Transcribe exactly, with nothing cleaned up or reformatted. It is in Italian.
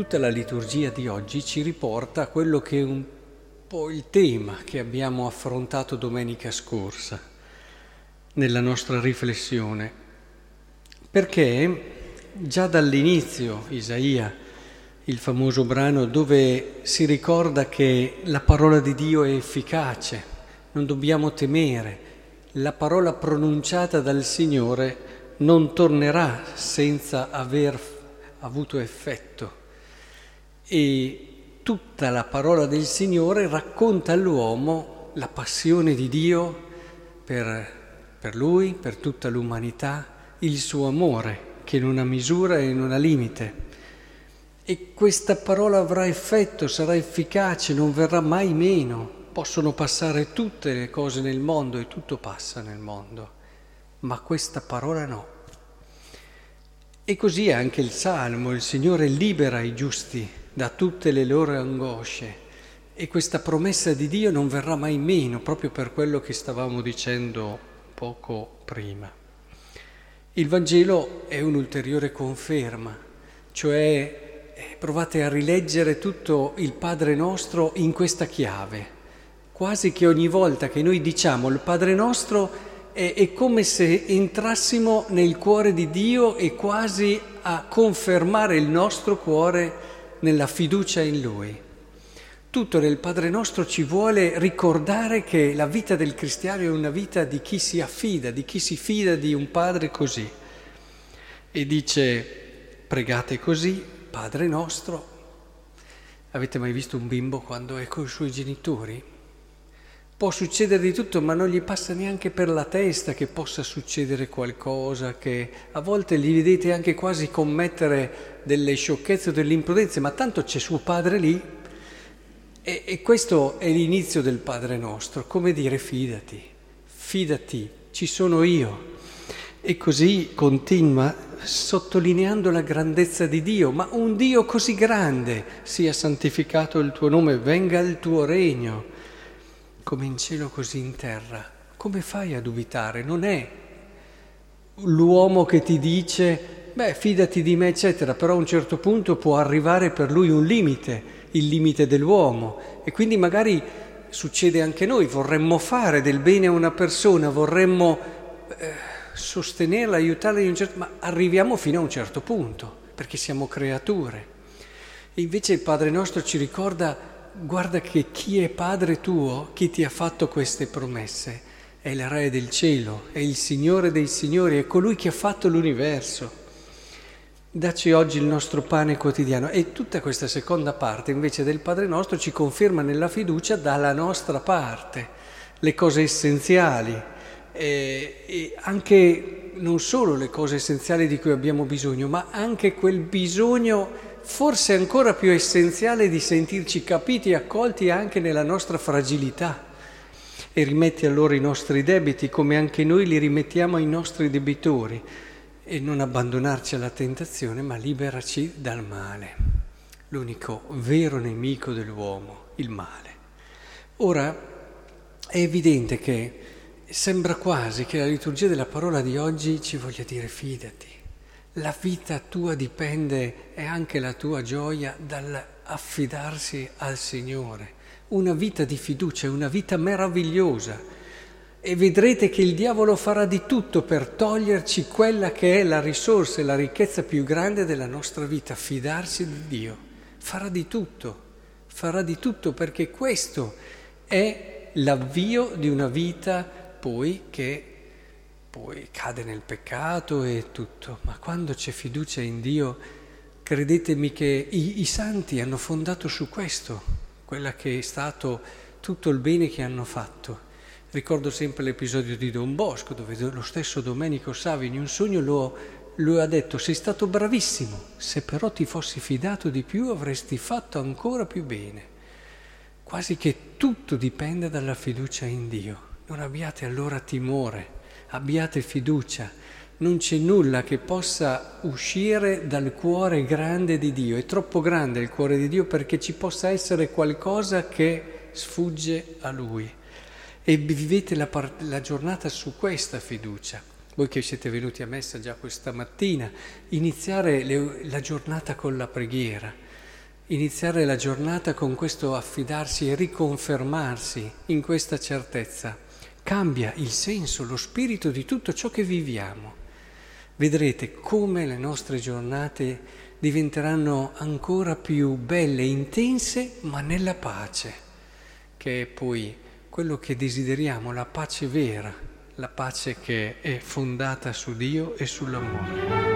Tutta la liturgia di oggi ci riporta a quello che è un po' il tema che abbiamo affrontato domenica scorsa nella nostra riflessione, perché già dall'inizio Isaia, il famoso brano dove si ricorda che la parola di Dio è efficace, non dobbiamo temere, la parola pronunciata dal Signore non tornerà senza aver avuto effetto. E tutta la parola del Signore racconta all'uomo la passione di Dio per, per lui, per tutta l'umanità, il suo amore che non ha misura e non ha limite. E questa parola avrà effetto, sarà efficace, non verrà mai meno. Possono passare tutte le cose nel mondo e tutto passa nel mondo, ma questa parola no. E così anche il Salmo: il Signore libera i giusti da tutte le loro angosce, e questa promessa di Dio non verrà mai meno, proprio per quello che stavamo dicendo poco prima. Il Vangelo è un'ulteriore conferma, cioè provate a rileggere tutto il Padre nostro in questa chiave. Quasi che ogni volta che noi diciamo il Padre nostro È, è come se entrassimo nel cuore di Dio e quasi a confermare il nostro cuore nella fiducia in Lui. Tutto nel Padre nostro ci vuole ricordare che la vita del cristiano è una vita di chi si affida, di chi si fida di un Padre così. E dice: pregate così, Padre nostro. Avete mai visto un bimbo quando è coi suoi genitori? Può succedere di tutto, ma non gli passa neanche per la testa che possa succedere qualcosa, che a volte li vedete anche quasi commettere delle sciocchezze o delle imprudenze, ma tanto c'è suo padre lì, e, e questo è l'inizio del Padre nostro, come dire: fidati, fidati, ci sono io. E così continua sottolineando la grandezza di Dio: ma un Dio così grande, sia santificato il tuo nome, venga il tuo regno, come in cielo così in terra. Come fai a dubitare? Non è l'uomo che ti dice: beh, fidati di me, eccetera, però a un certo punto può arrivare per lui un limite, il limite dell'uomo, e quindi magari succede anche noi, vorremmo fare del bene a una persona, vorremmo eh, sostenerla, aiutarla in un certo, ma arriviamo fino a un certo punto, perché siamo creature. E invece il Padre nostro ci ricorda: guarda che chi è padre tuo, chi ti ha fatto queste promesse, è il Re del cielo, è il Signore dei signori, è colui che ha fatto l'universo. Dacci oggi il nostro pane quotidiano. E tutta questa seconda parte invece del Padre nostro ci conferma nella fiducia dalla nostra parte le cose essenziali, e, e anche non solo le cose essenziali di cui abbiamo bisogno, ma anche quel bisogno forse ancora più essenziale di sentirci capiti e accolti anche nella nostra fragilità. E rimetti a loro i nostri debiti come anche noi li rimettiamo ai nostri debitori, e non abbandonarci alla tentazione, ma liberaci dal male, l'unico vero nemico dell'uomo, il male. Ora è evidente che sembra quasi che la liturgia della parola di oggi ci voglia dire: fidati. La vita tua dipende, e anche la tua gioia, dall'affidarsi al Signore. Una vita di fiducia, una vita meravigliosa. E vedrete che il diavolo farà di tutto per toglierci quella che è la risorsa e la ricchezza più grande della nostra vita: fidarsi di Dio. Farà di tutto, farà di tutto, perché questo è l'avvio di una vita poi che... poi cade nel peccato e tutto. Ma quando c'è fiducia in Dio, credetemi che i, i santi hanno fondato su questo, quella che è stato tutto il bene che hanno fatto. Ricordo sempre l'episodio di Don Bosco, dove lo stesso Domenico Savio in un sogno lo, lo ha detto: sei stato bravissimo, se però ti fossi fidato di più avresti fatto ancora più bene. Quasi che tutto dipenda dalla fiducia in Dio. Non abbiate allora timore, abbiate fiducia, non c'è nulla che possa uscire dal cuore grande di Dio. È troppo grande il cuore di Dio perché ci possa essere qualcosa che sfugge a Lui. E vivete la, part- la giornata su questa fiducia. Voi che siete venuti a messa già questa mattina, iniziare le- la giornata con la preghiera. iniziare la giornata con questo affidarsi e riconfermarsi in questa certezza cambia il senso, lo spirito di tutto ciò che viviamo. Vedrete come le nostre giornate diventeranno ancora più belle, intense, ma nella pace, che è poi quello che desideriamo, la pace vera, la pace che è fondata su Dio e sull'amore.